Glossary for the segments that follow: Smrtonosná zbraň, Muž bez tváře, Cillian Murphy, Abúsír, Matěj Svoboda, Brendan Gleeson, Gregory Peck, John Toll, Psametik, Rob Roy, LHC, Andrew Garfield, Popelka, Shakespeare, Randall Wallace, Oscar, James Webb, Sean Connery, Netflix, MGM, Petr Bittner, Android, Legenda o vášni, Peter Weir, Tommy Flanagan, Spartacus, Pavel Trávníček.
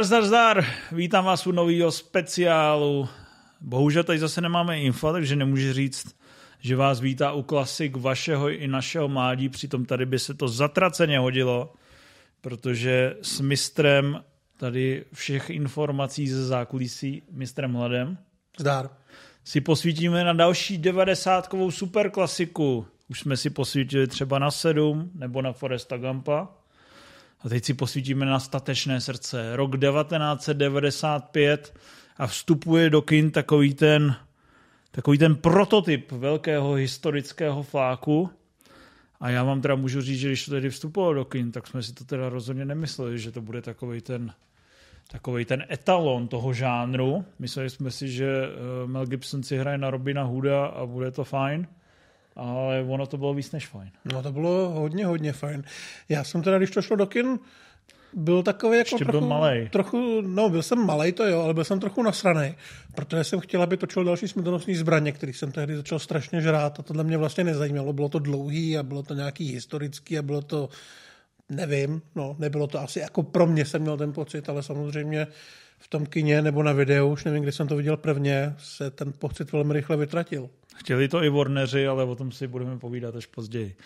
Zdar, vítám vás u nového speciálu. Bohužel tady zase nemáme info, takže nemůžu říct, že vás vítá u klasik vašeho i našeho mládí, přitom tady by se to zatraceně hodilo, protože s mistrem tady všech informací ze zákulisí, mistrem Hladem. Zdar. Si posvítíme na další 90kovou superklasiku. Už jsme si posvítili třeba na 7 nebo na Foresta Gumpa. A teď si posvítíme na Statečné srdce. Rok 1995 a vstupuje do kin takový ten prototyp velkého historického fláku. A já vám teda můžu říct, že když to tedy vstupovalo do kin, tak jsme si to teda rozhodně nemysleli, že to bude takový ten etalon toho žánru. Mysleli jsme si, že Mel Gibson si hraje na Robina Hooda a bude to fajn. Ale ono to bylo víc než fajn. No to bylo hodně fajn. Já jsem teda, když to šlo do kin, byl takový jako byl jsem malej, to jo, ale byl jsem trochu nasranej, protože jsem chtěl, aby točil další Smrtonosný zbraně, kterých jsem tehdy začal strašně žrát a tohle mě vlastně nezajímalo. Bylo to dlouhý a bylo to nějaký historický a bylo to, nevím, no nebylo to asi jako pro mě, jsem měl ten pocit, ale samozřejmě v tom kině nebo na videu, už nevím, kde jsem to viděl prvně, se ten pocit velmi rychle vytratil. Chtěli to i Warneři, ale o tom si budeme povídat až později.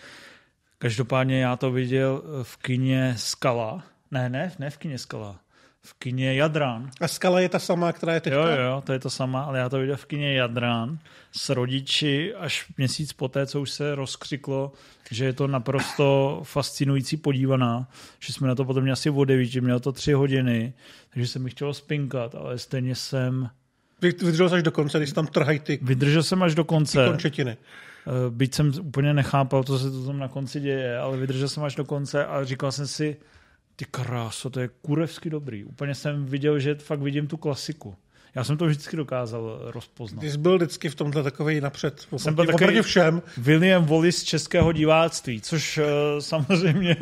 Každopádně já to viděl v kině Skala. Ne v kině Skala. V kině Jadran. A Skala je ta samá, která je teďka? Jo, to je ta sama, ale já to viděl v kině Jadran s rodiči až měsíc poté, co už se rozkřiklo, že je to naprosto fascinující podívaná, že jsme na to potom asi o 9, mělo to 3 hodiny, takže se mi chtělo spinkat, ale stejně jsem... Vydržel jsi až do konce, když tam trhají ty... Vydržel jsem až do konce. Ty končetiny. Byť jsem úplně nechápal, co se to tam na konci děje, ale vydržel jsem až do konce a říkal jsem si, ty kráso, to je kurevsky dobrý. Úplně jsem viděl, že fakt vidím tu klasiku. Já jsem to vždycky dokázal rozpoznat. Ty jsi byl vždycky v tomhle takovej napřed. Jsem byl takový všem. William Wallace českého diváctví, což samozřejmě...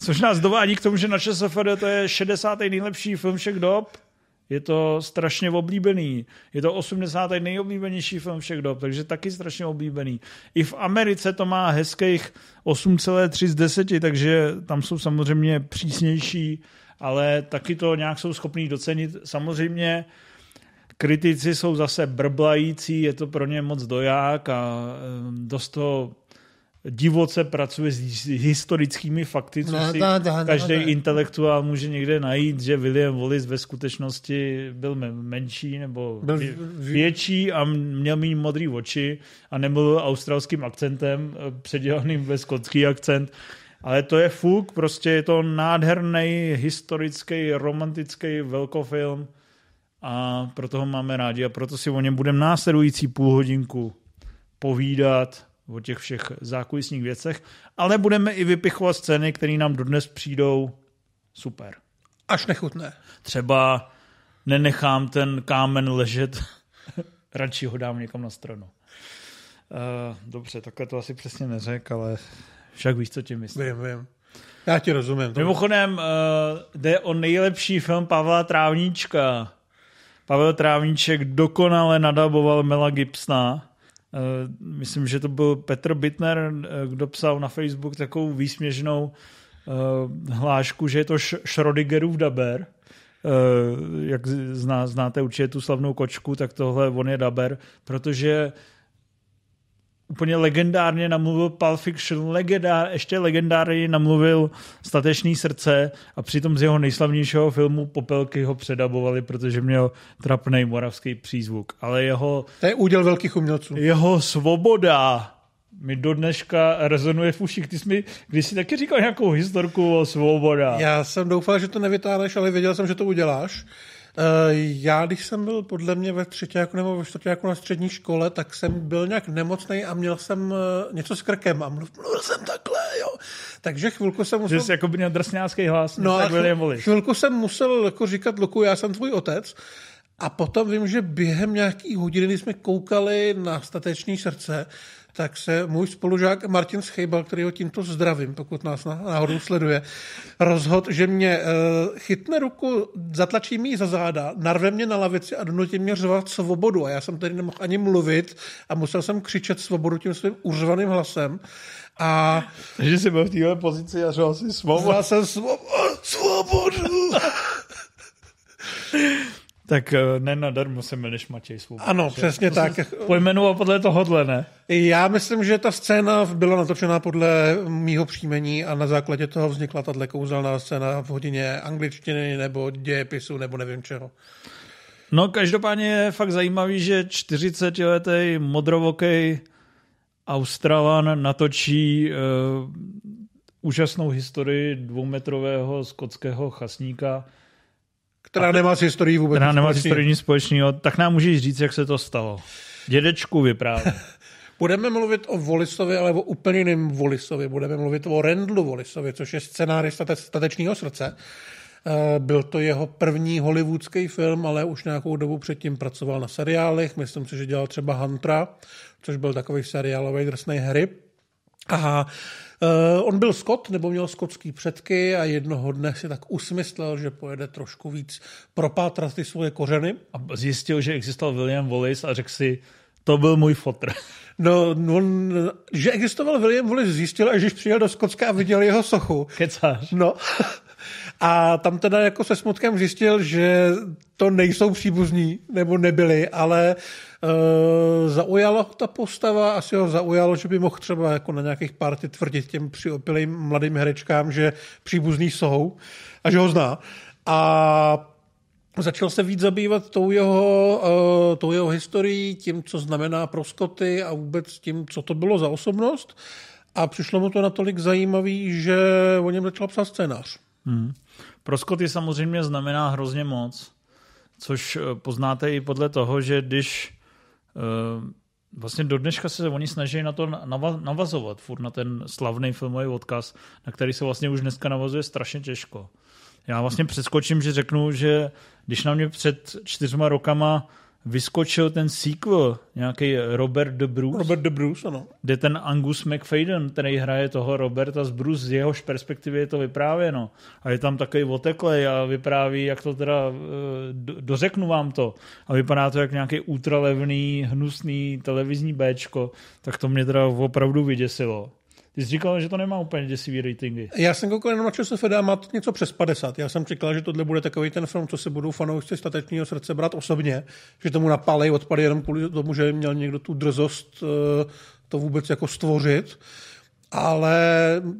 což nás dovádí k tomu, že na ČSFD to je 60. nejlepší film všech dob. Je to strašně oblíbený. Je to 80. nejoblíbenější film všech dob, takže taky strašně oblíbený. I v Americe to má hezkých 8,3 z 10, takže tam jsou samozřejmě přísnější, ale taky to nějak jsou schopní docenit. Samozřejmě kritici jsou zase brblající, je to pro ně moc doják a dost to divoce pracuje s historickými fakty, co si každý intelektuál může někde najít, že William Wallace ve skutečnosti byl menší nebo větší a měl méně modrý oči a nemluvil australským akcentem, předělaným ve skotský akcent. Ale to je fuk, prostě je to nádherný, historický, romantický velkofilm a proto ho máme rádi a proto si o něm budeme následující půlhodinku povídat o těch všech zákulisních věcech, ale budeme i vypichovat scény, které nám dodnes přijdou super. Až nechutné. Třeba nenechám ten kámen ležet, radši ho dám někam na stranu. Dobře, takhle to asi přesně neřek, ale však víš, co tím myslím. Vím. Já ti rozumím. Mimochodem jde o nejlepší film Pavla Trávníčka. Pavel Trávníček dokonale nadaboval Mela Gibsona. Myslím, že to byl Petr Bittner, kdo psal na Facebook takovou výsměžnou hlášku, že je to Schrödingerův daber. Jak znáte určitě tu slavnou kočku, tak tohle on je daber, protože úplně legendárně namluvil Pulp Fiction, ještě legendárně namluvil Statečné srdce a přitom z jeho nejslavnějšího filmu Popelky ho předabovali, protože měl trapnej moravský přízvuk. Ale jeho... To je úděl velkých umělců. Jeho svoboda mi do dneška rezonuje v uších. Když jsi taky říkal nějakou historku o svoboda. Já jsem doufal, že to nevytáhneš, ale věděl jsem, že to uděláš. Já, když jsem byl podle mě ve třetíku nebo ve čtvrtíku na střední škole, tak jsem byl nějak nemocnej a měl jsem něco s krkem a mluvil jsem takhle, jo. Takže chvilku jsem musel... Že jsi jako by měl drsňácký hlas. No a chvilku jsem musel jako říkat, Luku, já jsem tvůj otec. A potom vím, že během nějaký hodiny jsme koukali na Statečné srdce, tak se můj spolužák Martin Schejbal, který ho tímto zdravím, pokud nás náhodou sleduje, rozhodl, že mě chytne ruku, zatlačí mi ji za záda, narve mě na lavici a donutí mě řvat svobodu. A já jsem tady nemohl ani mluvit a musel jsem křičet svobodu tím svým uřvaným hlasem. A že jsem byl v téhle pozici a řval si svobodu. Já jsem svobodu! Tak ne nadarmo se jmenuješ Matěj Svoboda. Ano, přesně tak. Pojmenoval podle tohohle, ne? Já myslím, že ta scéna byla natočená podle mýho příjmení a na základě toho vznikla tato kouzelná scéna v hodině angličtiny nebo dějepisu nebo nevím čeho. No každopádně je fakt zajímavý, že 40-letý modrovokej Australan natočí úžasnou historii dvoumetrového skotského chasníka, která nemá s historií vůbec nic společného. Tak nám můžeš říct, jak se to stalo. Dědečku vyprávět. Budeme mluvit o Wallaceovi, ale o úplně jiném Wallaceovi. Budeme mluvit o Randallu Wallaceovi, což je scenárista Statečného srdce. Byl to jeho první hollywoodský film, ale už nějakou dobu předtím pracoval na seriálech. Myslím si, že dělal třeba Huntera, což byl takový seriálový drsnej hry. A on byl Skot, nebo měl skotský předky a jednoho dne si tak usmyslel, že pojede trošku víc propátrat ty svoje kořeny. A zjistil, že existoval William Wallace a řekl si, to byl můj fotr. No, že existoval William Wallace, zjistil, až když přijel do Skotska a viděl jeho sochu. Kecáš. No. A tam teda jako se smutkem zjistil, že to nejsou příbuzní, nebo nebyli, ale zaujala ta postava, asi ho zaujalo, že by mohl třeba jako na nějakých party tvrdit těm přiopilým mladým herečkám, že příbuzní jsou a že ho zná. A začal se víc zabývat tou jeho historií, tím, co znamená pro Skoty a vůbec tím, co to bylo za osobnost. A přišlo mu to natolik zajímavý, že o něm začal psát scénář. Pro Skoty samozřejmě znamená hrozně moc, což poznáte i podle toho, že když vlastně do dneška se oni snaží na to navazovat, furt na ten slavný filmový odkaz, na který se vlastně už dneska navazuje strašně těžko. Já vlastně přeskočím, že řeknu, že když na mě před 4 roky vyskočil ten sequel, nějaký Robert the Bruce, ano. Kde ten Angus Macfadyen, který hraje toho Roberta z Bruce, z jehož perspektivy je to vyprávěno. A je tam takový oteklej a vypráví, jak to teda, dořeknu vám to. A vypadá to jak nějaký ultralevný, hnusný televizní Bčko, tak to mě teda opravdu vyděsilo. Ty jsi říkal, že to nemá úplně děsivý ratingy. Já jsem koukal jenom na ČSFD a má něco přes 50. Já jsem čekal, že tohle bude takový ten film, co se budou fanoušci Statečného srdce brát osobně, že tomu napálej odpady jenom kvůli tomu, že měl někdo tu drzost to vůbec jako stvořit. Ale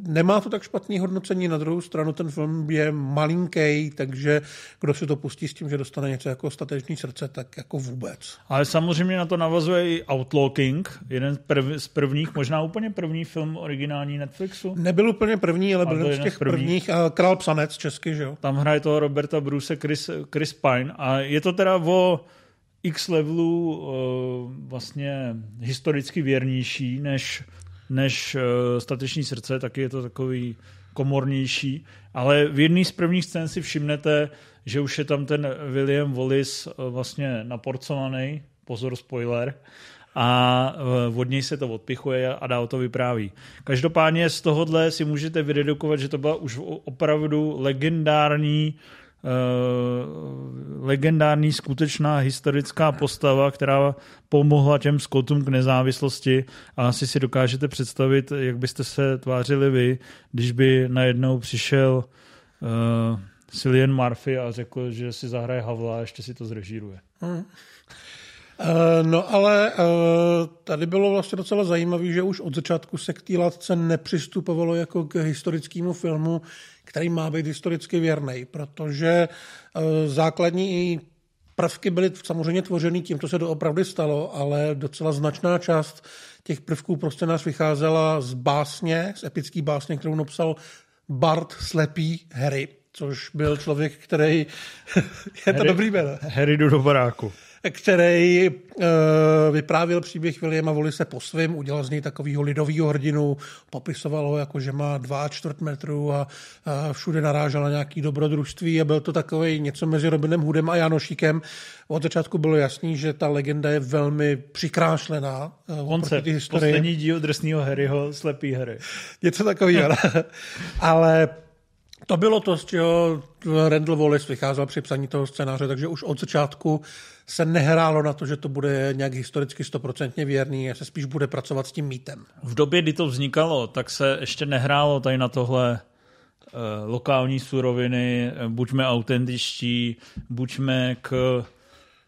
nemá to tak špatný hodnocení. Na druhou stranu ten film je malinký, takže kdo si to pustí s tím, že dostane něco jako Statečné srdce, tak jako vůbec. Ale samozřejmě na to navazuje i Outlaw King, jeden z prvních, možná úplně první film originální Netflixu. Nebyl úplně první, ale byl jeden z těch prvních. Král psanec česky, že jo? Tam hraje toho Roberta Bruce, Chris Pine. A je to teda o X levelu vlastně historicky věrnější než Stateční srdce, taky je to takový komornější. Ale v jedné z prvních scén si všimnete, že už je tam ten William Wallace vlastně naporcovaný, pozor spoiler, a od něj se to odpichuje a dál to vypráví. Každopádně z tohohle si můžete vyredukovat, že to byla už opravdu legendární skutečná historická postava, která pomohla těm Skotům k nezávislosti a asi si dokážete představit, jak byste se tvářili vy, když by najednou přišel Cillian Murphy a řekl, že si zahraje Havla a ještě si to zrežíruje. No ale tady bylo vlastně docela zajímavé, že už od začátku se k té látce nepřistupovalo jako k historickému filmu, který má být historicky věrnej, protože základní prvky byly samozřejmě tvořeny tím, co se doopravdy stalo, ale docela značná část těch prvků prostě nás vycházela z básně, z epické básně, kterou napsal Bard slepý Harry. což byl člověk, který... je to dobrý jméno. Harrydu do baráku. Který vyprávěl příběh Williama Wallace po svém, udělal z něj takového lidového hrdinu, popisoval ho jako, že má 2,25 metru a všude narážel na nějaké dobrodružství a byl to takový něco mezi Robinem Hoodem a Janošíkem. Od začátku bylo jasný, že ta legenda je velmi přikrášlená. On se poslední díl drsného Harryho, slepý Harry. Něco takového. Ale... to bylo to, z čeho Randall Wallace vycházel při psaní toho scénáře, takže už od začátku se nehrálo na to, že to bude nějak historicky 100% věrný a se spíš bude pracovat s tím mýtem. V době, kdy to vznikalo, tak se ještě nehrálo tady na tohle lokální suroviny, buďme autentičtí, buďme k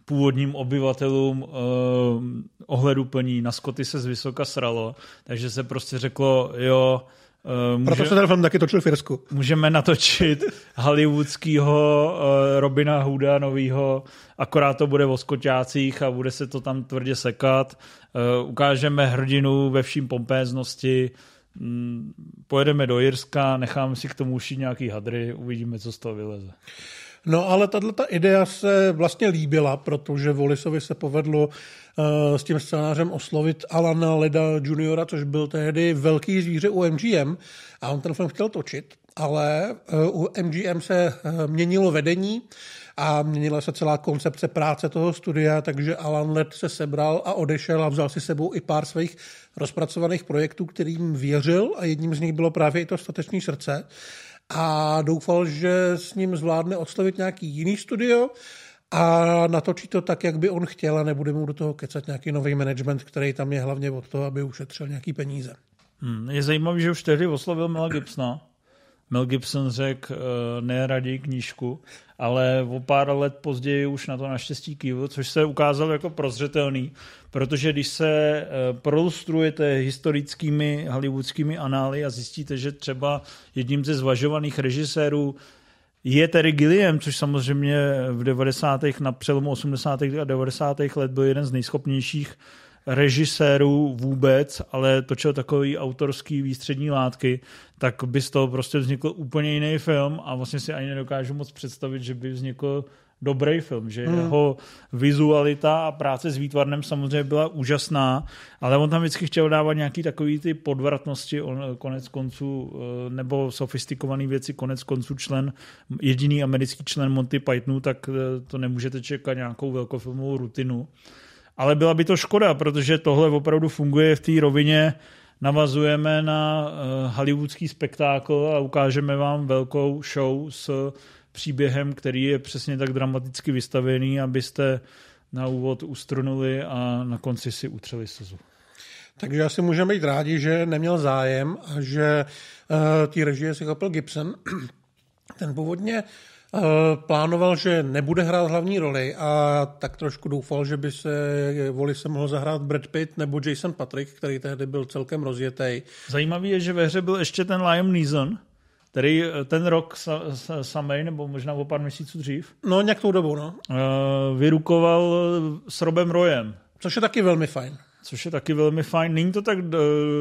původním obyvatelům ohleduplní, na Skoty se zvysoka sralo, takže se prostě řeklo, jo... proto se ten film taky točil v Irsku. Můžeme natočit hollywoodskýho Robina Hooda novýho, akorát to bude o skoťácích a bude se to tam tvrdě sekat. Ukážeme hrdinu ve vším pompéznosti, pojedeme do Irska, necháme si k tomu ušít nějaký hadry, uvidíme, co z toho vyleze. No ale tato idea se vlastně líbila, protože Wallaceovi se povedlo s tím scénářem oslovit Alana Ladda Juniora, což byl tehdy velký zvíře u MGM a on ten film chtěl točit, ale u MGM se měnilo vedení a měnila se celá koncepce práce toho studia, takže Alan Ladd se sebral a odešel a vzal si sebou i pár svých rozpracovaných projektů, kterým věřil a jedním z nich bylo právě i to Statečné srdce. A doufal, že s ním zvládne odslovit nějaký jiný studio a natočí to tak, jak by on chtěl a nebude mu do toho kecat nějaký nový management, který tam je hlavně od toho, aby ušetřil nějaký peníze. Je zajímavé, že už tehdy oslovil Mela Gibsona. Mel Gibson řekl, ne raději knížku, ale o pár let později už na to naštěstí kývil, což se ukázalo jako prozřetelný, protože když se prolustrujete historickými hollywoodskými anály a zjistíte, že třeba jedním ze zvažovaných režisérů je Terry Gilliam, což samozřejmě v 90. na přelomu 80. a 90. let byl jeden z nejschopnějších režisérů vůbec, ale točil takový autorský výstřední látky, tak by z toho prostě vznikl úplně jiný film a vlastně si ani nedokážu moc představit, že by vznikl dobrý film, že jeho vizualita a práce s výtvarnem samozřejmě byla úžasná, ale on tam vždycky chtěl dávat nějaký takový ty podvratnosti, on konec konců, nebo sofistikované věci, konec konců jediný americký člen Monty Pythonu, tak to nemůžete čekat nějakou velkofilmovou rutinu. Ale byla by to škoda, protože tohle opravdu funguje v té rovině. Navazujeme na hollywoodský spektákl a ukážeme vám velkou show s příběhem, který je přesně tak dramaticky vystavený, abyste na úvod ustrnuli a na konci si utřeli slzu. Takže asi můžeme být rádi, že neměl zájem a že té režie si chopil Gibson. Ten původně plánoval, že nebude hrát hlavní roli a tak trošku doufal, že by se Wallace mohl zahrát Brad Pitt nebo Jason Patrick, který tehdy byl celkem rozjetý. Zajímavý je, že ve hře byl ještě ten Liam Neeson, který ten rok samej, nebo možná o pár měsíců dřív. No, nějak tou dobou, no. Vyrukoval s Robem Royem. Což je taky velmi fajn. Není to tak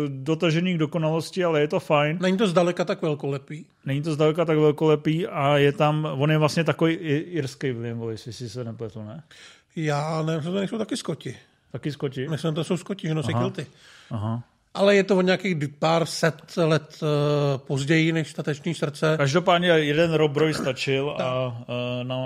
dotažený k dokonalosti, ale je to fajn. Není to zdaleka tak velkolepý a je tam, on je vlastně takový irský William Wallace, jestli se nepletu, ne? Já nevím, že to nejsou taky Skoti. Myslím, to jsou Skoti, že nosí kilty. Aha. Ale je to o nějakých pár set let později než Stateční srdce. Každopádně jeden Rob Roy stačil a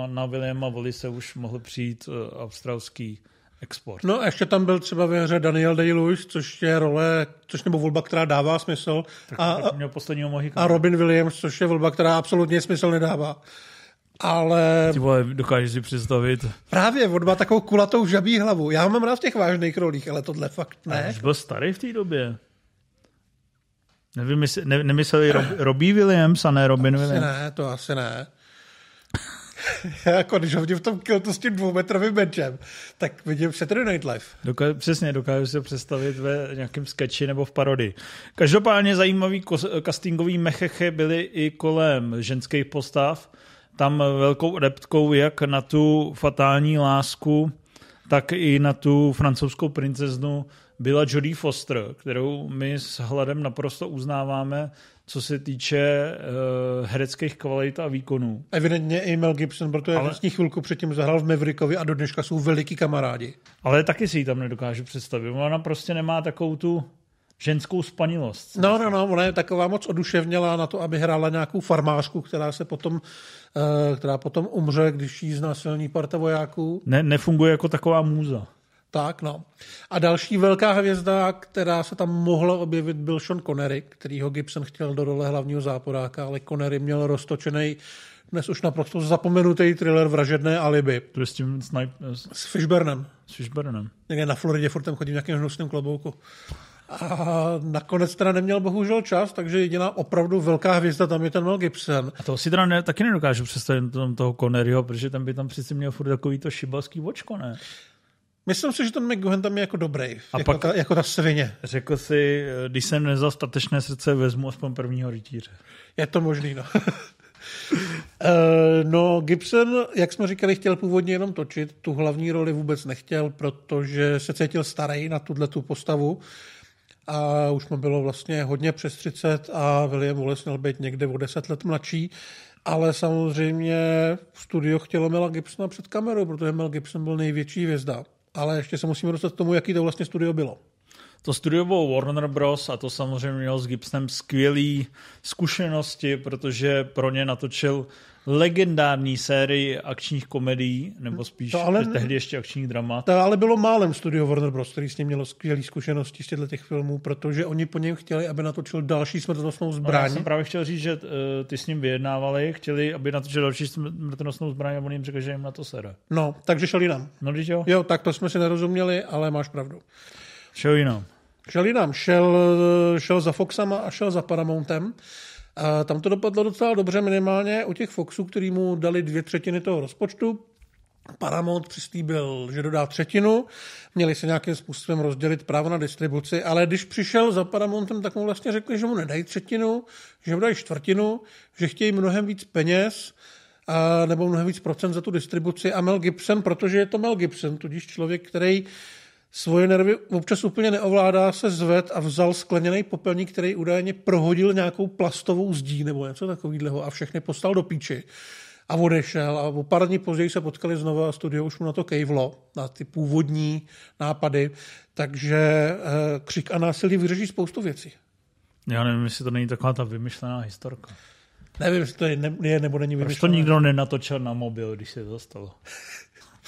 na Williama Wallace už mohl přijít australský export. No a ještě tam byl třeba ve hře Daniel Day-Lewis, což je role, nebo volba, která dává smysl. A Robin Williams, což je volba, která absolutně smysl nedává. Ale... ty vole, dokážeš si představit. Právě, on má takovou kulatou žabí hlavu. Já mám rád v těch vážných rolích, ale tohle fakt ne. Už byl starý v té době. Nemysleli Robbie Williams a ne Robin Williams. To asi ne. Jako když ho v tom kiltu s tím 2metrovým benčem, tak vidím Saturday Night Live. Dokážu se představit ve nějakém sketchi nebo v parodii. Každopádně zajímavý castingový mechechy byly i kolem ženských postav. Tam velkou adeptkou jak na tu fatální lásku, tak i na tu francouzskou princeznu byla Jodie Foster, kterou my s Hladem naprosto uznáváme, co se týče hereckých kvalit a výkonů. Evidentně i Mel Gibson, protože vlastně chvilku předtím zahrál v Maverickovi a do dneška jsou veliký kamarádi. Ale taky si ji tam nedokážu představit. Ona prostě nemá takovou tu ženskou spanilost. No, ona je taková moc oduševnělá na to, aby hrála nějakou farmářku, která potom umře, když jí znásilní parta vojáků. Ne, nefunguje jako taková můza. Tak, no. A další velká hvězda, která se tam mohla objevit, byl Sean Connery, kterýho Gibson chtěl do role hlavního záporáka, ale Connery měl roztočený, dnes už naprosto zapomenutý thriller Vražedné alibi. To je s tím s Fishburnem. Někde na Floridě furt tam chodí v nějakém hnusném klobouku. A nakonec teda neměl bohužel čas, takže jediná opravdu velká hvězda tam je ten Mel Gibson. A to si teda taky nedokážu představit toho Conneryho, protože tam by tam přeci měl furt takový to šibalský vočko, ne? Myslím si, že ten McGuhan tam je jako dobrý, a jako, pak jako ta svině. Řekl si, když jsem nezal statečné srdce, vezmu aspoň prvního rytíře. Je to možný, no. No, Gibson, jak jsme říkali, chtěl původně jenom točit, tu hlavní roli vůbec nechtěl, protože se cítil starý na tuto postavu a už mu bylo vlastně hodně přes 30 a William Wallace měl být někde o 10 let mladší. Ale samozřejmě studio chtělo Mela Gibsona před kamerou, protože Mel Gibson byl největší hvězda. Ale ještě se musíme dostat k tomu, jaký to vlastně studio bylo. To studio bylo Warner Bros. A to samozřejmě mělo s Gibsonem skvělý zkušenosti, protože pro ně natočil legendární sérii akčních komedií, nebo spíš tehdy ještě akčních dramat. To ale bylo málem studio Warner Bros., který s ním mělo skvělý zkušenosti z těchto filmů, protože oni po něm chtěli, aby natočil další Smrtonosnou zbraň. No, já jsem právě chtěl říct, že ty s ním vyjednávali, chtěli, aby natočil další Smrtonosnou zbraň a on jim řekl, že jim na to sere. No, takže šel jinam. No, když jo. Jo, tak to jsme si nerozuměli, ale máš pravdu. Šel jinam. Šel za Foxama a šel za Paramountem. A tam to dopadlo docela dobře, minimálně u těch Foxů, který mu dali 2/3 toho rozpočtu. Paramount přislíbil, že dodá 1/3. Měli se nějakým způsobem rozdělit právo na distribuci, ale když přišel za Paramountem, tak mu vlastně řekli, že mu nedají 1/3, že mu dají 1/4, že chtějí mnohem víc peněz a, nebo mnohem víc procent za tu distribuci. A Mel Gibson, protože je to Mel Gibson, tudíž člověk, který svoje nervy občas úplně neovládá, se zved a vzal skleněný popelník, který údajně prohodil nějakou plastovou zdí nebo něco takového a všechny poslal do píči a odešel. A o pár dní později se potkali znovu a studio už mu na to kejvlo, na ty původní nápady. Takže křik a násilí vyřeší spoustu věcí. Já nevím, jestli to není taková ta vymyšlená historka. Nevím, jestli to je nebo není vymyšlená. Proč to nikdo nenatočil na mobil, když se to stalo?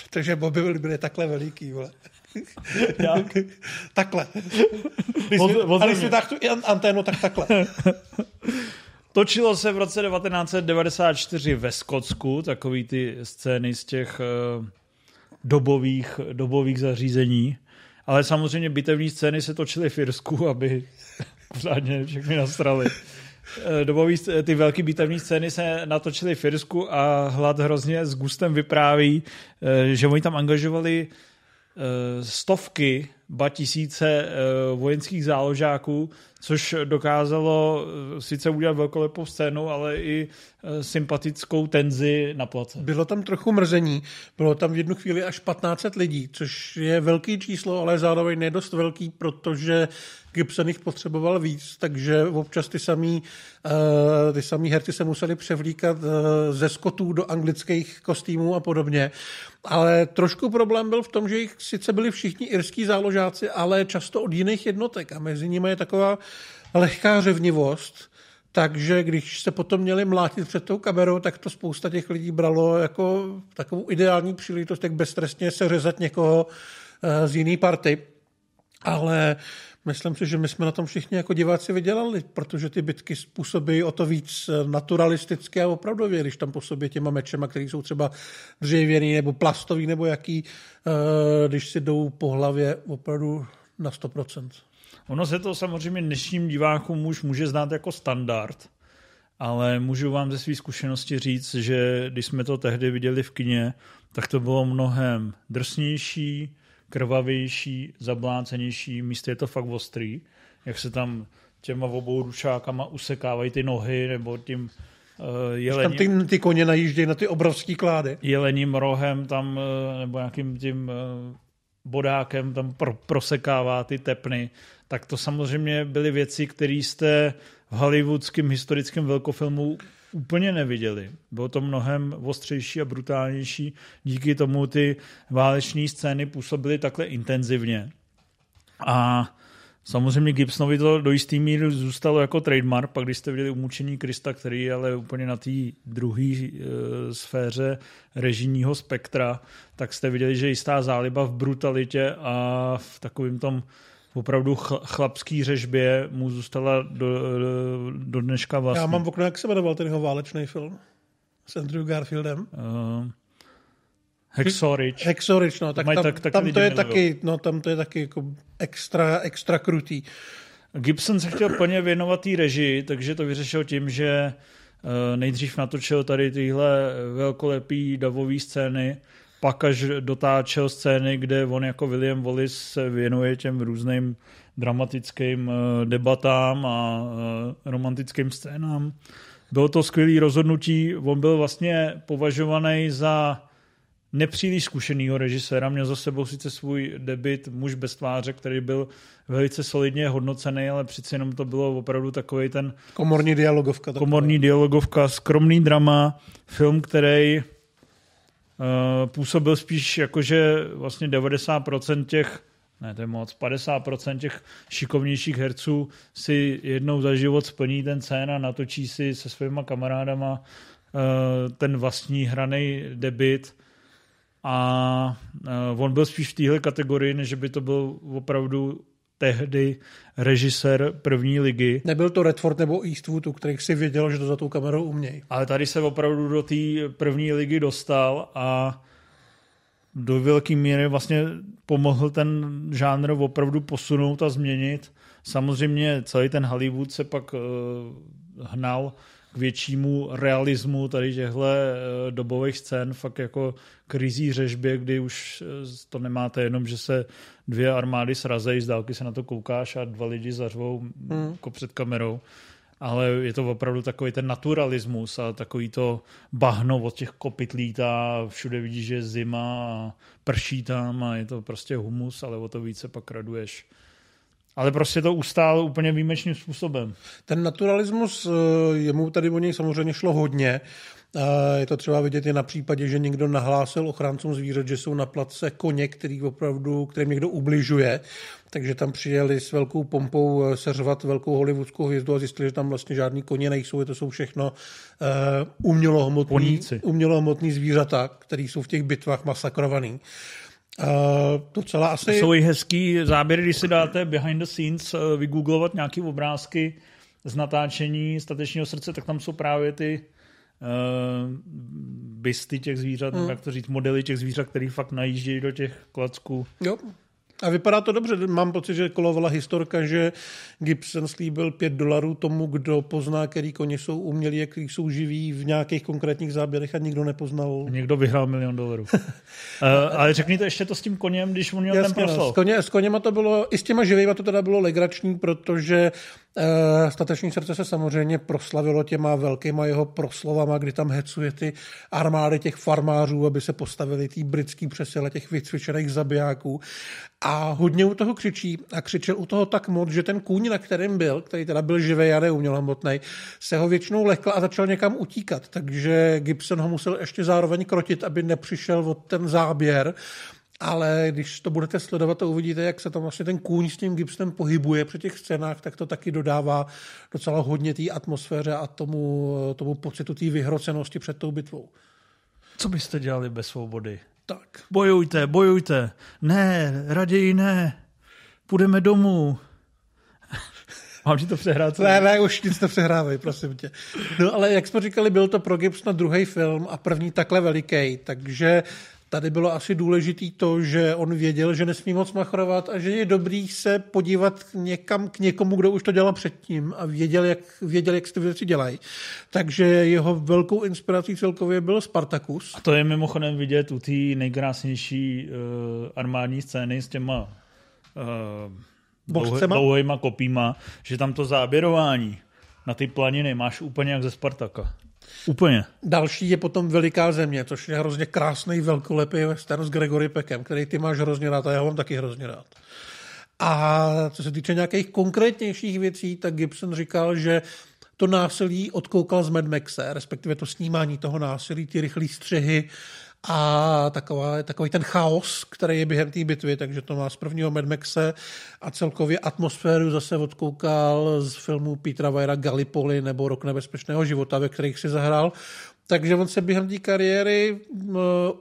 Protože mobil byly takhle veliký, vole. Jak? Takhle. A když si tak tu anténu, tak takhle. Točilo se v roce 1994 ve Skotsku, takový ty scény z těch dobových zařízení, ale samozřejmě bitevní scény se točily v Irsku, aby pořádně všechny nastrali. Ty velký bitevní scény se natočily v Irsku a Hlad hrozně s gustem vypráví, že oni tam angažovali stovky, ba tisíce vojenských záložáků, což dokázalo sice udělat velkolepou scénu, ale i sympatickou tenzi na place. Bylo tam trochu mrzení. Bylo tam v jednu chvíli až 1500 lidí, což je velký číslo, ale zároveň nedost velký, protože Gibson jich potřeboval víc, takže občas ty samý herci se museli převlíkat ze Skotů do anglických kostýmů a podobně. Ale trošku problém byl v tom, že jich sice byli všichni irští záložáci, ale často od jiných jednotek a mezi nimi je taková lehká řevnivost, takže když se potom měli mlátit před tou kamerou, tak to spousta těch lidí bralo jako takovou ideální příležitost, jak beztrestně seřezat někoho z jiný party. Ale myslím si, že my jsme na tom všichni jako diváci vydělali, protože ty bitky způsobí o to víc naturalistické a opravdově, když tam po sobě těma mečema, které jsou třeba dřevěný nebo plastový nebo jaký, když si jdou po hlavě opravdu na 100%. Ono se to samozřejmě dnešním divákům už může znát jako standard, ale můžu vám ze své zkušenosti říct, že když jsme to tehdy viděli v kině, tak to bylo mnohem drsnější, krvavější, zablácenější, místo je to fakt ostrý, jak se tam těma obou ručákama usekávají ty nohy, nebo tím jelením. Tam ty koně najíždějí na ty obrovský klády. Jelením rohem tam, nebo nějakým tím bodákem tam prosekává ty tepny, tak to samozřejmě byly věci, které jste v hollywoodském historickém velkofilmu úplně neviděli. Bylo to mnohem ostřejší a brutálnější. Díky tomu ty váleční scény působily takhle intenzivně. A samozřejmě Gibsonovi to do jistý míry zůstalo jako trademark, pak když jste viděli Umučení Krista, který je ale úplně na té druhé sféře režijního spektra, tak jste viděli, že jistá záliba v brutalitě a v takovým tom opravdu chlapský řežbě mu zůstala do dneška vlastně. Já mám v oknu, jak se jmenoval ten jeho válečný film s Andrew Garfieldem? Hacksaw Ridge, no, tam to je taky jako extra krutý. Gibson se chtěl plně věnovat té režii, takže to vyřešil tím, že nejdřív natočil tady tyhle velkolepý davové scény, pak až dotáčel scény, kde on jako William Wallace se věnuje těm různým dramatickým debatám a romantickým scénám. Bylo to skvělý rozhodnutí, on byl vlastně považovaný za nepříliš zkušenýho režiséra, měl za sebou sice svůj debut Muž bez tváře, který byl velice solidně hodnocený, ale přeci jenom to bylo opravdu takovej ten... Komorní dialogovka, skromný drama, film, který působil spíš jako, že vlastně 90% těch, ne to je moc, 50% těch šikovnějších herců si jednou za život splní ten scén a natočí si se svýma kamarádama ten vlastní hraný debut. A on byl spíš v téhle kategorii, než by to byl opravdu tehdy režisér první ligy. Nebyl to Redford nebo Eastwood, u kterých si věděl, že to za tou kamerou umějí. Ale tady se opravdu do té první ligy dostal a do velké míry vlastně pomohl ten žánr opravdu posunout a změnit. Samozřejmě celý ten Hollywood se pak hnal k většímu realismu tady těchto dobových scén, fakt jako k ryzí řežbě, kdy už to nemáte jenom, že se dvě armády srazejí, z dálky se na to koukáš a dva lidi zařvou jako před kamerou, ale je to opravdu takový ten naturalismus a takový to bahno od těch kopyt lítá, všude vidíš, že je zima a prší tam a je to prostě humus, ale o to více pak raduješ. Ale prostě to ustálo úplně výjimečným způsobem. Ten naturalismus, jemu tady o něj samozřejmě šlo hodně. Je to třeba vidět i na případě, že někdo nahlásil ochráncům zvířat, že jsou na place koně, kterým někdo ubližuje. Takže tam přijeli s velkou pompou seřvat velkou hollywoodskou hvězdu a zjistili, že tam vlastně žádný koně nejsou. To jsou všechno umělohmotný zvířata, které jsou v těch bitvách masakrovaný. To jsou i hezký záběry, když si dáte behind the scenes vygooglovat nějaké obrázky z natáčení Statečního srdce, tak tam jsou právě ty bysty těch zvířat, jak to říct, modely těch zvířat, který fakt najíždějí do těch klacků. Jo. A vypadá to dobře. Mám pocit, že kolovala historka, že Gibson slíbil $5 tomu, kdo pozná, který koně jsou umělí, který jsou živí v nějakých konkrétních záběrech a nikdo nepoznal. Někdo vyhrál $1 000 000. Ale řekněte ještě to s tím koněm, když on měl ten proslov. S koněma to bylo, i s těma živýma to teda bylo legrační, protože Stateční srdce se samozřejmě proslavilo těma velkýma jeho proslovama, kdy tam hecuje ty armády těch farmářů, aby se postavili tý britský přesile těch vycvičených zabijáků. A hodně u toho křičí a křičel u toho tak moc, že ten kůň, na kterém byl, který teda byl živej a neumělohmotnej, se ho většinou lekl a začal někam utíkat. Takže Gibson ho musel ještě zároveň krotit, aby nepřišel od ten záběr. Ale když to budete sledovat a uvidíte, jak se tam vlastně ten kůň s tím Gibsonem pohybuje při těch scénách, tak to taky dodává docela hodně té atmosféře a tomu pocitu té vyhrocenosti před tou bitvou. Co byste dělali bez svobody? Tak. Bojujte. Ne, raději ne. Půjdeme domů. Mám ti to přehrát? Ne, už nic nepřehrávej, prosím tě. No ale jak jsme říkali, byl to pro Gibsona druhý film a první takhle veliký, takže tady bylo asi důležitý to, že on věděl, že nesmí moc machrovat a že je dobrý se podívat někam k někomu, kdo už to dělal předtím a věděl, jak se ty věci dělají. Takže jeho velkou inspirací celkově byl Spartacus. A to je mimochodem vidět u té nejkrásnější armádní scény s těma dlouhýma kopíma, že tam to záběrování na ty planiny máš úplně jak ze Spartaka. Úplně. Další je potom Veliká země, což je hrozně krásný, velkolepý western s Gregory Peckem, který ty máš hrozně rád a já ho mám taky hrozně rád. A co se týče nějakých konkrétnějších věcí, tak Gibson říkal, že to násilí odkoukal z Mad Maxe, respektive to snímání toho násilí, ty rychlé střihy a takový ten chaos, který je během té bitvy, takže to má z prvního Mad Maxe a celkově atmosféru zase odkoukal z filmů Petera Weira Gallipoli nebo Rok nebezpečného života, ve kterých si zahrál. Takže on se během té kariéry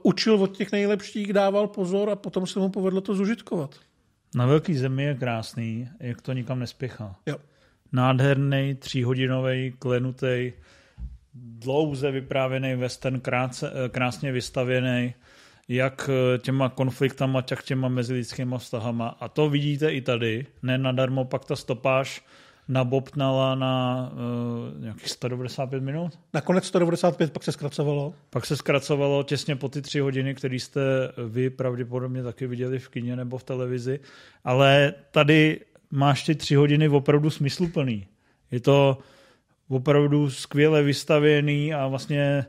učil od těch nejlepších, dával pozor a potom se mu povedlo to zužitkovat. Na Velký zemi je krásný, jak to nikam nespěchá. Jo. Nádherný, 3hodinový, klenutej, dlouze vyprávěný western, krásně vystavěný, jak těma konfliktama, tak těma mezilidskýma vztahama. A to vidíte i tady. Ne nadarmo pak ta stopáž nabobtnala na nějakých 195 minut? Nakonec 195, pak se zkracovalo. Pak se zkracovalo těsně po ty 3 hodiny, které jste vy pravděpodobně taky viděli v kině nebo v televizi. Ale tady máš ty 3 hodiny opravdu smysluplný. Je to opravdu skvěle vystavěný a vlastně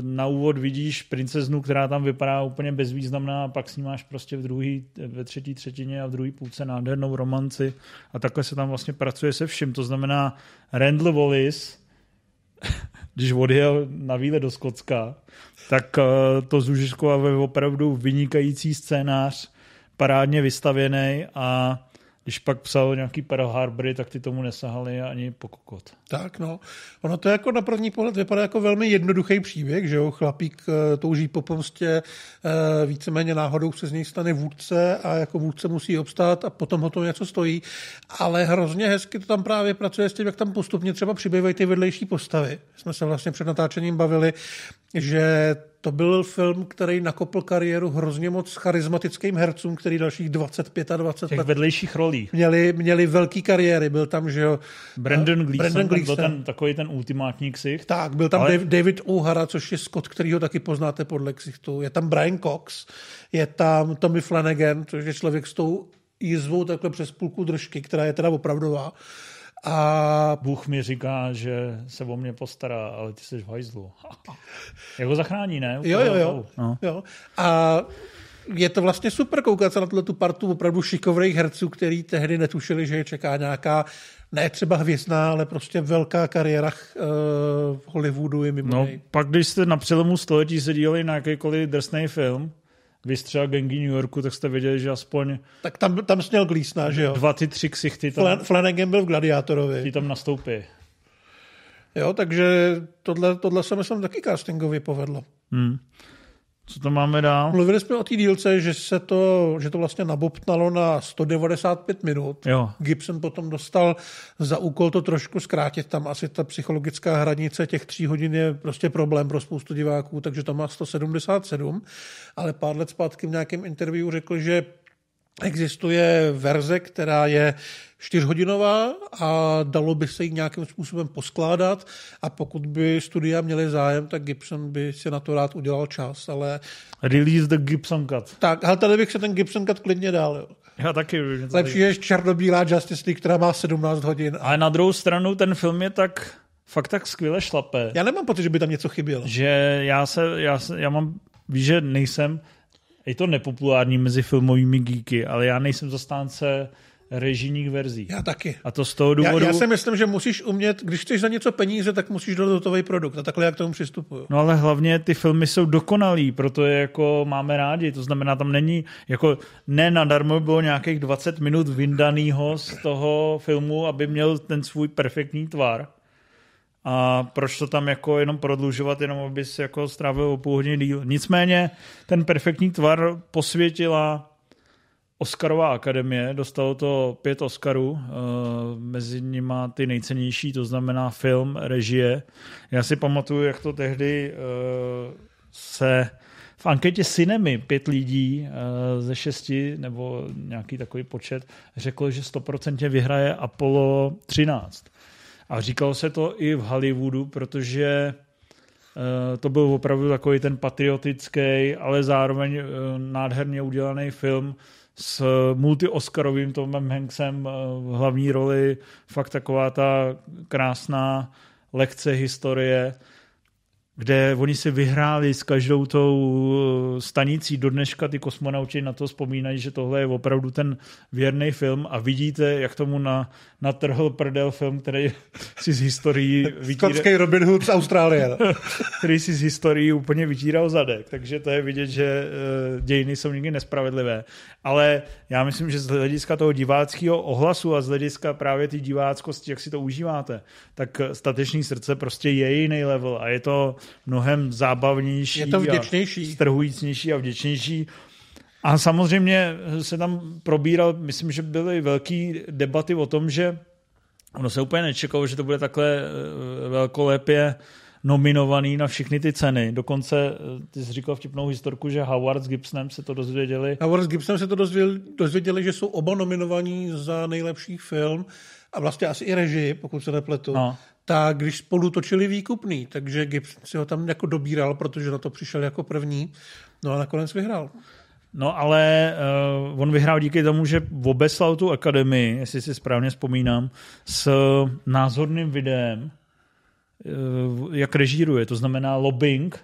na úvod vidíš princeznu, která tam vypadá úplně bezvýznamná a pak s ní máš prostě ve třetí třetině a v druhé půlce nádhernou romanci a takhle se tam vlastně pracuje se vším. To znamená Randall Wallace, když odjel na výlet do Skotska, tak to zužitkoval ve opravdu vynikající scénář, parádně vystavěný a když pak psal nějaký Pearl Harbory, tak ty tomu nesahali ani po kokot. Tak no. Ono to jako na první pohled vypadá jako velmi jednoduchý příběh, že jo? Chlapík touží po pomstě, víceméně náhodou se z něj stane vůdce a jako vůdce musí obstát a potom ho to něco stojí. Ale hrozně hezky to tam právě pracuje s tím, jak tam postupně třeba přibývají ty vedlejší postavy. Jsme se vlastně před natáčením bavili, že to byl film, který nakopl kariéru hrozně moc charismatickým hercům, který dalších 25 a 20 těch let vedlejších rolí měli velký kariéry. Byl tam, že jo, Brendan Gleeson. Byl ten, takový ten ultimátní ksicht. Tak, byl tam David O'Hara, což je Scott, kterýho taky poznáte podle ksichtu. Je tam Brian Cox, je tam Tommy Flanagan, což je člověk s tou jizvou takhle přes půlku držky, která je teda opravdová. A Bůh mi říká, že se o mě postará, ale ty jsi v hajzlu. Jak ho zachrání, ne? Jo. A je to vlastně super koukat se na tuto partu opravdu šikovných herců, který tehdy netušili, že je čeká nějaká, ne třeba hvězdná, ale prostě velká kariéra v Hollywoodu je mimo něj. Pak když jste na přelomu století se díleli na jakýkoliv drsný film, vystřel Gangy New Yorku, tak jste věděli, že aspoň... Tak tam sněl Gleesona, že jo? 2, 3 ksichty tam... Flanagan byl v Gladiátorovi. Ty tam nastoupí. Jo, takže tohle se myslím taky castingově povedlo. Co to máme dál? Mluvili jsme o té dílce, že to vlastně nabobtnalo na 195 minut. Jo. Gibson potom dostal za úkol to trošku zkrátit. Tam asi ta psychologická hranice těch 3 hodin je prostě problém pro spoustu diváků, takže tam má 177. Ale pár let zpátky v nějakém interview řekl, že existuje verze, která je 4hodinová a dalo by se ji nějakým způsobem poskládat a pokud by studia měly zájem, tak Gibson by si na to rád udělal čas, ale... Release the Gibson cut. Tak, ale tady bych se ten Gibson cut klidně dal, jo. Já taky. Lepší je černobílá Justice League, která má 17 hodin. Ale na druhou stranu ten film je fakt tak skvěle šlapé. Já nemám pocit, že by tam něco chybělo. Že víš, že nejsem... Je to nepopulární mezi filmovými geeky, ale já nejsem zastánce režijních verzí. Já taky. A to z toho důvodu... Já si myslím, že musíš umět, když chceš za něco peníze, tak musíš dodat hotový produkt a takhle já k tomu přistupuju. No ale hlavně ty filmy jsou dokonalý, proto je jako máme rádi, to znamená tam není, jako ne nadarmo bylo nějakých 20 minut vyndanýho z toho filmu, aby měl ten svůj perfektní tvar. A proč to tam jako jenom prodlužovat, jenom aby si jako strávil o půl hodiny díl. Nicméně ten perfektní tvar posvětila Oscarová akademie, dostalo to 5 Oscarů, mezi nimi ty nejcennější, to znamená film, režie. Já si pamatuju, jak to tehdy se v anketě Cinemy 5 lidí ze 6 nebo nějaký takový počet řeklo, že 100% vyhraje Apollo 13. A říkalo se to i v Hollywoodu, protože to byl opravdu takový ten patriotický, ale zároveň nádherně udělaný film s multi-oscarovým Tomem Hanksem v hlavní roli. Fakt taková ta krásná lekce historie. kde oni si vyhráli s každou tou stanicí. Do dneška ty kosmonauti na to vzpomínají, že tohle je opravdu ten věrný film a vidíte, jak tomu natrhl prdel film, který si z historií vytíral. Skotský Robin Hood z Austrálie. Který si z historií úplně vytíral zadek. Takže to je vidět, že dějiny jsou nikdy nespravedlivé. Ale já myslím, že z hlediska toho diváckého ohlasu a z hlediska právě ty diváckosti, jak si to užíváte, tak Stateční srdce prostě je jiný level a je to mnohem zábavnější, je to vděčnější, a strhujícnější a vděčnější. A samozřejmě se tam probíral, myslím, že byly velký debaty o tom, že ono se úplně nečekalo, že to bude takhle velkolepě nominovaný na všechny ty ceny. Dokonce ty jsi říkal vtipnou historku, že Howard s Gibsonem se to dozvěděli. Howard s Gibsonem se to dozvěděli, že jsou oba nominovaní za nejlepší film a vlastně asi i režii, pokud se nepletu. No. Tak když spolu točili výkupný, takže Gibson si ho tam jako dobíral, protože na to přišel jako první, no a nakonec vyhrál. No ale on vyhrál díky tomu, že obeslal tu akademii, jestli si správně vzpomínám, s názorným videem, jak režíruje, to znamená lobbying,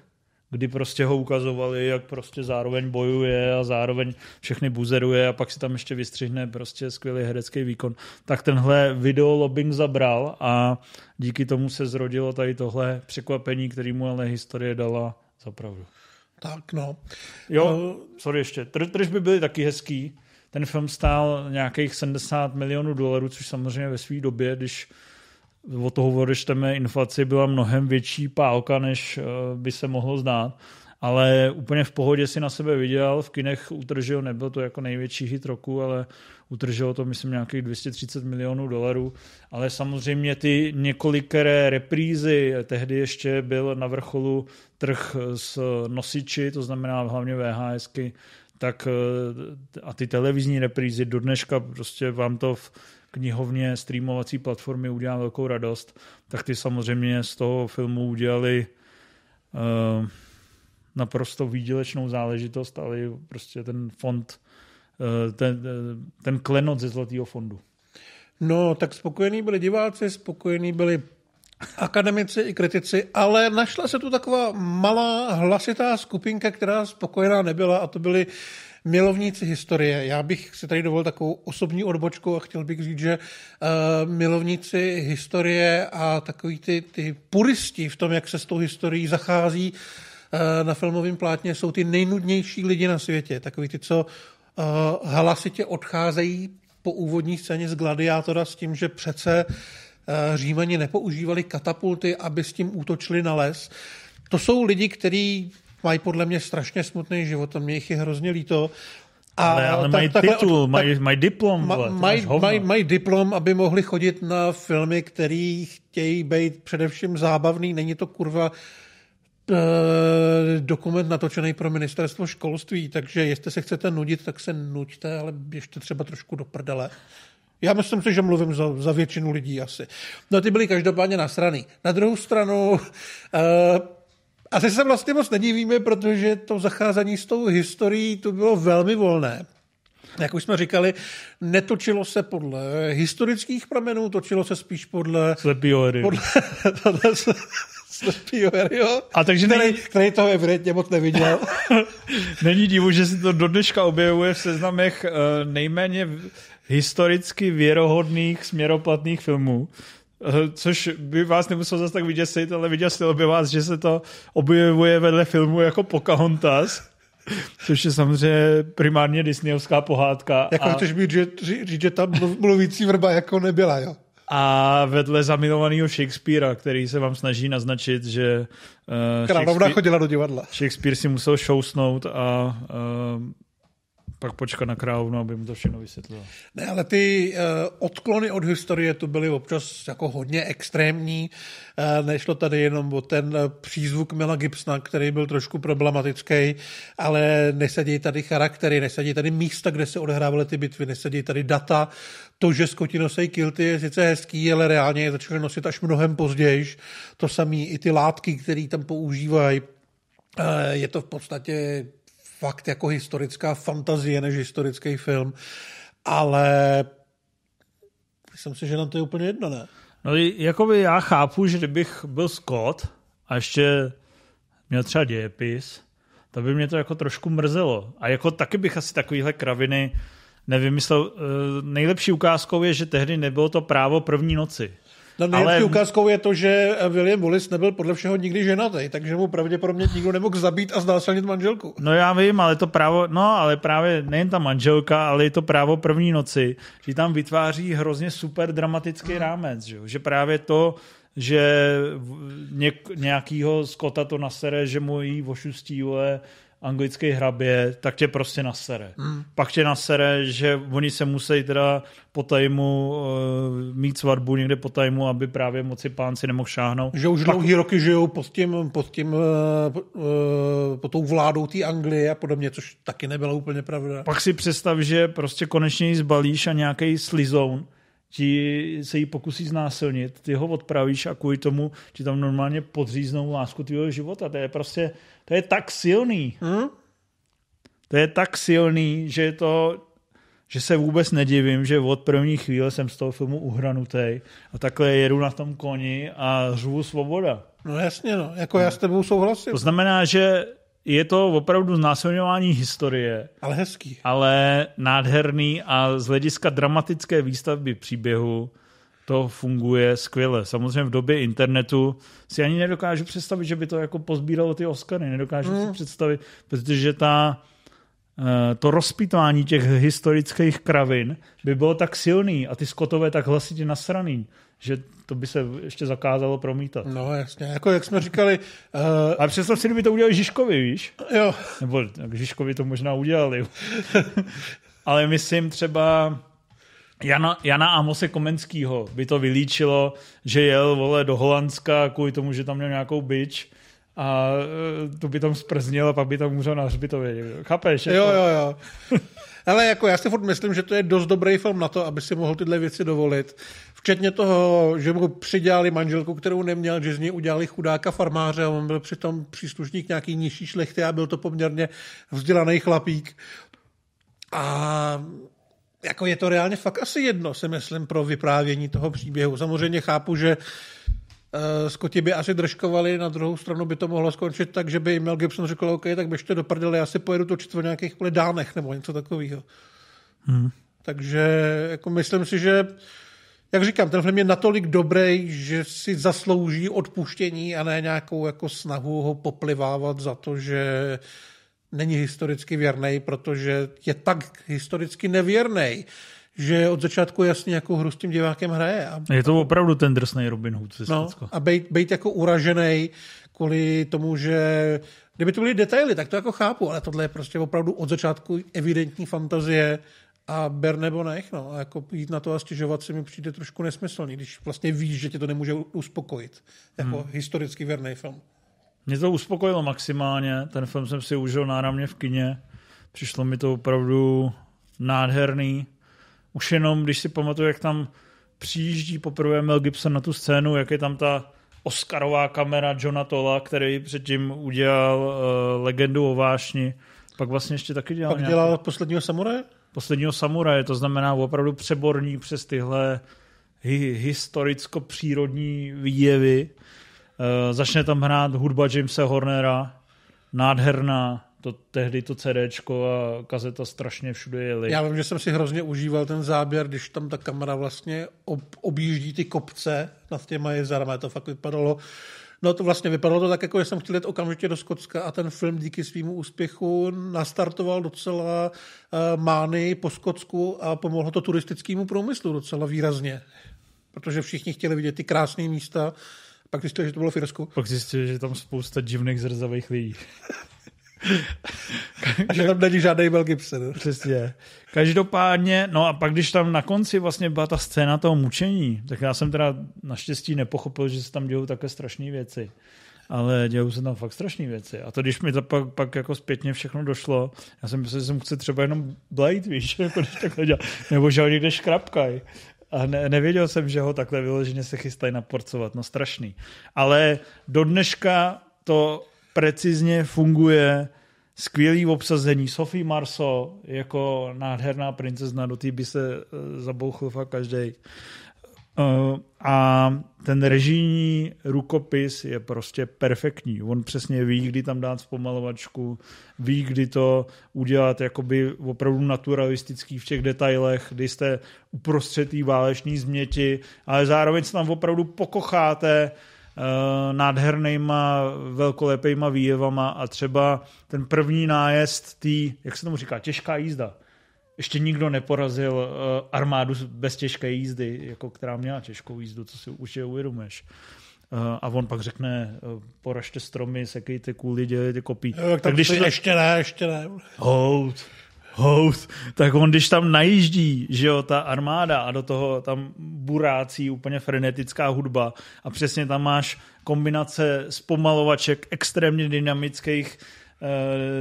kdy prostě ho ukazovali, jak prostě zároveň bojuje a zároveň všechny buzeruje a pak si tam ještě vystřihne prostě skvělý herecký výkon. Tak tenhle video lobbing zabral a díky tomu se zrodilo tady tohle překvapení, který mu ale historie dala za pravdu. Tak no. Jo, sorry ještě. Tržby byly taky hezký. Ten film stál nějakých $70 milionů, což samozřejmě ve své době, když o toho odečteme inflaci, byla mnohem větší pálka, než by se mohlo zdát, ale úplně v pohodě si na sebe vydělal, v kinech utržil, nebyl to jako největší hit roku, ale utržilo to, myslím, nějakých $230 milionů, ale samozřejmě ty několikeré reprízy, tehdy ještě byl na vrcholu trh s nosiči, to znamená hlavně VHSky, tak a ty televizní reprízy do dneška prostě vám to v knihovně, streamovací platformy udělá velkou radost, tak ty samozřejmě z toho filmu udělali naprosto výdělečnou záležitost, ale prostě ten fond, ten klenot ze Zlatého fondu. No, tak spokojení byli diváci, spokojení byli akademici i kritici, ale našla se tu taková malá hlasitá skupinka, která spokojená nebyla, a to byli milovníci historie. Já bych si tady dovolil takovou osobní odbočku a chtěl bych říct, že milovníci historie a takový ty puristi v tom, jak se s tou historií zachází na filmovém plátně, jsou ty nejnudnější lidi na světě. Takový ty, co hlasitě odcházejí po úvodní scéně z Gladiátora s tím, že přece Římani nepoužívali katapulty, aby s tím útočili na les. To jsou lidi, kteří mají podle mě strašně smutný život a mě jich je hrozně líto. A ale mají titul, mají diplom. Mají diplom, aby mohli chodit na filmy, které chtějí být především zábavný. Není to kurva dokument natočený pro ministerstvo školství, takže jestli se chcete nudit, tak se nuďte, ale běžte třeba trošku do prdele. Já myslím si, že mluvím za většinu lidí asi. No ty byli každopádně nasraný. Na druhou stranu asi se vlastně moc nedivíme, protože to zacházení s tou historií to bylo velmi volné. Jak už jsme říkali, netočilo se podle historických pramenů, točilo se spíš podle slepýho Harryho. A takže který toho evidentně moc neviděl. Není divu, že se to do dneška objevuje v seznamech nejméně historicky věrohodných směroplatných filmů. Což by vás nemuselo zase tak vyděsit, ale vyděsilo by vás, že se to objevuje vedle filmu jako Pocahontas, což je samozřejmě primárně disneyovská pohádka. Jako chceš být říct, že tam mluvící vrba jako nebyla, jo? A vedle zamilovaného Shakespearea, který se vám snaží naznačit, že Shakespeare chodila do divadla. Shakespeare si musel šousnout a pak počkat na královnu, aby mu to všechno vysvětlilo. Ne, ale ty odklony od historie tu byly občas jako hodně extrémní. Nešlo tady jenom o ten přízvuk Mela Gibsona, který byl trošku problematický, ale nesadí tady charaktery, nesadí tady místa, kde se odehrávaly ty bitvy, nesadí tady data. To, že Skoti nosí kilty, je sice hezký, ale reálně je začali nosit až mnohem později. To samý i ty látky, které tam používají. Je to v podstatě fakt jako historická fantazie než historický film, ale myslím si, že nám to je úplně jedno, ne? No, jakoby já chápu, že kdybych byl Skot a ještě měl třeba dějepis, to by mě to jako trošku mrzelo. A jako taky bych asi takovýhle kraviny nevymyslel. Nejlepší ukázkou je, že tehdy nebylo to právo první noci. No, nejlepší ukázkou je to, že William Wallace nebyl podle všeho nikdy ženatý, takže mu pravděpodobně nikdo nemohl zabít a znásilnit manželku. No já vím, ale to právo, no ale právě nejen ta manželka, ale i to právo první noci, že tam vytváří hrozně super dramatický rámec, že právě to, že nějakýho Scotta to nasere, že mu jí ošustí anglický hrabě, tak tě prostě nasere. Pak tě nasere, že oni se musí teda po tajmu mít svatbu někde po tajmu, aby právě moci pán si nemohl šáhnout. Že už dlouhý roky žijou pod tou vládou té Anglie a podobně, což taky nebyla úplně pravda. Pak si představ, že prostě konečně ji zbalíš a nějaký slizoun ti se jí pokusí znásilnit, ty ho odpravíš a kvůli tomu ti tam normálně podříznou lásku tvého života. To je prostě, to je tak silný. To je tak silný, že to, že se vůbec nedivím, že od první chvíle jsem z toho filmu uhranutej a takhle jedu na tom koni a řvu svoboda. No jasně, no. Jako já s tebou souhlasím. To znamená, že je to opravdu znásilňování historie. Ale hezký. Ale nádherný a z hlediska dramatické výstavby příběhu to funguje skvěle. Samozřejmě v době internetu si ani nedokážu představit, že by to jako pozbíralo ty Oscary. Nedokážu si představit, protože to rozpítvání těch historických kravin by bylo tak silný a ty Scottové tak hlasitě nasraný, že to by se ještě zakázalo promítat. No jasně, jako jak jsme říkali... Ale představ si, kdyby to udělali Žižkovi, víš? Jo. Nebo tak Žižkovi to možná udělali. Ale myslím třeba Jana Amose Komenskýho by to vylíčilo, že jel, vole, do Holandska kvůli tomu, že tam měl nějakou bič a to by tam sprznil a pak by tam umřel na hřbitově. Chápeš? Jo. Ale jako já si furt myslím, že to je dost dobrý film na to, aby si mohl tyhle věci dovolit. Včetně toho, že mu přidělali manželku, kterou neměl, že z něj udělali chudáka farmáře a on byl přitom příslušník nějaký nižší šlechty a byl to poměrně vzdělaný chlapík. A jako je to reálně fakt asi jedno, si myslím, pro vyprávění toho příběhu. Samozřejmě chápu, že Scotti by asi držkovali, na druhou stranu by to mohlo skončit tak, že by Mel Gibson řekl, OK, tak běžte do prdele, já si pojedu točit o nějakých dánech nebo něco takového. Takže jako myslím si, že jak říkám, ten film je natolik dobrý, že si zaslouží odpuštění a ne nějakou jako snahu ho poplivávat za to, že není historicky věrnej, protože je tak historicky nevěrnej, že od začátku jasně, jakou hru s tím divákem hraje. A je to opravdu ten drsnej Robin Hood. No, a být jako uraženej kvůli tomu, že kdyby to byly detaily, tak to jako chápu, ale tohle je prostě opravdu od začátku evidentní fantazie a ber nebo nech. No. A jako jít na to a stěžovat se mi přijde trošku nesmyslný, když vlastně víš, že tě to nemůže uspokojit. Jako historicky věrný film. Mě to uspokojilo maximálně. Ten film jsem si užil náramně v kině. Přišlo mi to opravdu nádherný. Už jenom, když si pamatuju, jak tam přijíždí poprvé Mel Gibson na tu scénu, jak je tam ta Oscarová kamera Johna Tola, který předtím udělal Legendu o vášni. Pak vlastně ještě taky dělal Posledního samuraje, to znamená opravdu přeborník přes tyhle historicko-přírodní výjevy. Začne tam hrát hudba Jamesa Hornera, nádherná. To tehdy to CDčko a kazeta strašně všude jeli. Já vím, že jsem si hrozně užíval ten záběr, když tam ta kamera vlastně objíždí ty kopce nad těma jezerama. To fakt vypadalo. No to vlastně vypadalo to tak, jako že jsem chtěl jít okamžitě do Skotska a ten film díky svýmu úspěchu nastartoval docela mány po Skotsku a pomohlo to turistickému průmyslu docela výrazně. Protože všichni chtěli vidět ty krásné místa. Pak zjistili, že to bylo v Irsku. Pak zjistili, že tam spousta divných zrzavých lidí. A že tam není žádnej Mel Gibson. Přesně. Každopádně, no a pak když tam na konci vlastně byla ta scéna toho mučení, tak já jsem teda naštěstí nepochopil, že se tam dějou takové strašné věci. Ale dějou se tam fakt strašné věci. A to když mi to pak jako zpětně všechno došlo, já jsem myslel, že jsem chce třeba jenom blajit, víš, jako když takhle dělal. Nebo že ho někde škrapkají. A nevěděl jsem, že ho takhle vyloženě se chystají naporcovat. No strašný. Ale do dneška to precizně funguje, skvělý obsazení. Sophie Marceau jako nádherná princezna, do té by se zabouchl fakt každej. A ten režijní rukopis je prostě perfektní. On přesně ví, kdy tam dát zpomalovačku, ví, kdy to udělat jakoby opravdu naturalistický v těch detailech, kdy jste uprostřed té válečné změti, ale zároveň se tam opravdu pokocháte nádhernýma, velkolepejma výjevama a třeba ten první nájezd tý, jak se tomu říká, těžká jízda. Ještě nikdo neporazil armádu bez těžké jízdy, jako která měla těžkou jízdu, co si už je uvědomuješ. A on pak řekne, poražte stromy, sekejte kůly, dělejte kopí. No, tak když ještě ne. Hout. Tak on, když tam najíždí, že jo, ta armáda a do toho tam burácí úplně frenetická hudba a přesně tam máš kombinace zpomalovaček extrémně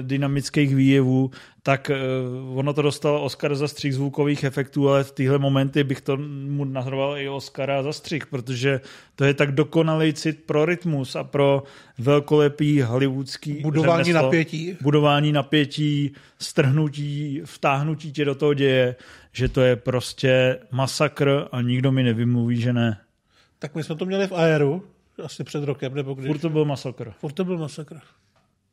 dynamických výjevů, tak ono to dostalo Oscar za střih zvukových efektů, ale v tyhle momenty bych to mu nahroval i Oscara za střih, protože to je tak dokonalý cit pro rytmus a pro velkolepý hollywoodský budování řemeslo, budování napětí, strhnutí, vtáhnutí tě do toho děje, že to je prostě masakr a nikdo mi nevymluví, že ne. Tak my jsme to měli v Aeru asi před rokem, nebo když... Furt to byl masakr.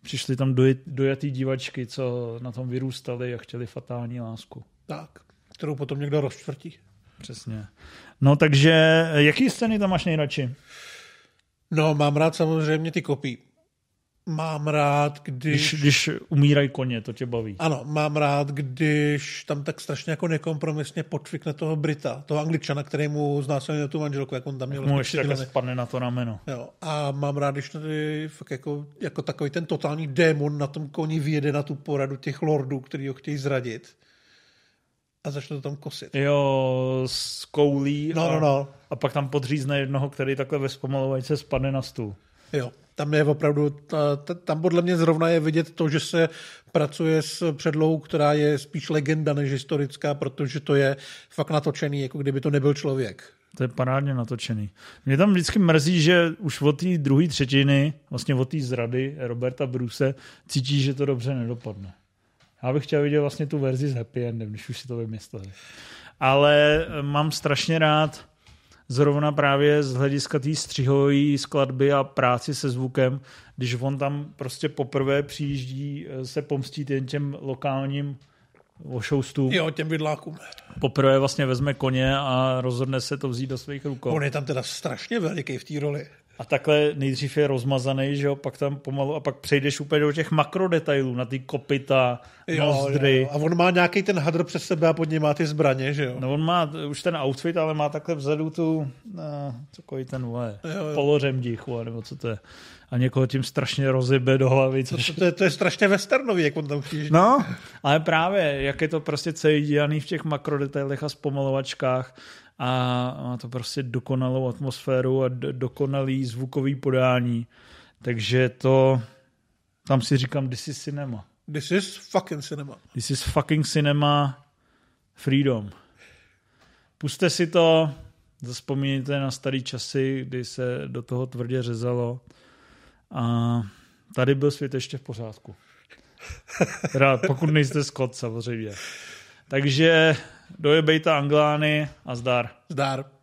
Přišli tam dojatý divačky, co na tom vyrůstali a chtěli fatální lásku. Tak, kterou potom někdo rozčtvrtí. Přesně. No takže, jaký scény tam máš nejradši? No, mám rád samozřejmě ty kopí. Mám rád, když umírají koně, to tě baví. Ano, mám rád, když tam tak strašně jako nekompromisně podfikne toho Brita, toho Angličana, který mu znásilnil tu manželku, jak on tam měl. Mu ještě takhle spadne na to rameno. Jo, a mám rád, když tady jako takový ten totální démon na tom koni vyjede na tu poradu těch lordů, který ho chtějí zradit. A začne to tam kosit. Jo, s koulí. No. A pak tam podřízne jednoho, který takhle ve zpomalovačce spadne na stůl. Jo. Tam je opravdu, tam podle mě zrovna je vidět to, že se pracuje s předlohou, která je spíš legenda než historická, protože to je fakt natočený, jako kdyby to nebyl člověk. To je parádně natočený. Mě tam vždycky mrzí, že už od té druhé třetiny, vlastně od té zrady Roberta Bruce, cítí, že to dobře nedopadne. Já bych chtěl vidět vlastně tu verzi s happy endem, když už si to vymysleli. Ale mám strašně rád zrovna právě z hlediska té střihové skladby a práci se zvukem, když on tam prostě poprvé přijíždí se pomstit jen těm lokálním ošoustům. Jo, těm vidlákům. Poprvé vlastně vezme koně a rozhodne se to vzít do svých rukou. On je tam teda strašně veliký v té roli. A takhle nejdřív je rozmazaný, že jo, pak tam pomalu a pak přejdeš úplně do těch makrodetailů, na ty kopyta, nozdry. Jo. A on má nějaký ten hadr přes sebe a pod něj má ty zbraně, že jo? No on má už ten outfit, ale má takhle vzadu tu, takový ten polořemdích, nebo co to je. A někoho tím strašně rozjebe do hlavy. To je strašně westernový, jak on tam chtějí. No, ale právě, jak je to prostě celý dělaný v těch makrodetailech a zpomalovačkách, a má to prostě dokonalou atmosféru a dokonalý zvukový podání. Takže to, tam si říkám, this is cinema. This is fucking cinema. This is fucking cinema freedom. Pusťte si to, vzpomínejte na starý časy, kdy se do toho tvrdě řezalo a tady byl svět ještě v pořádku. Rád, pokud nejste Scott samozřejmě. Takže dojebejte Anglány a zdar. Zdar.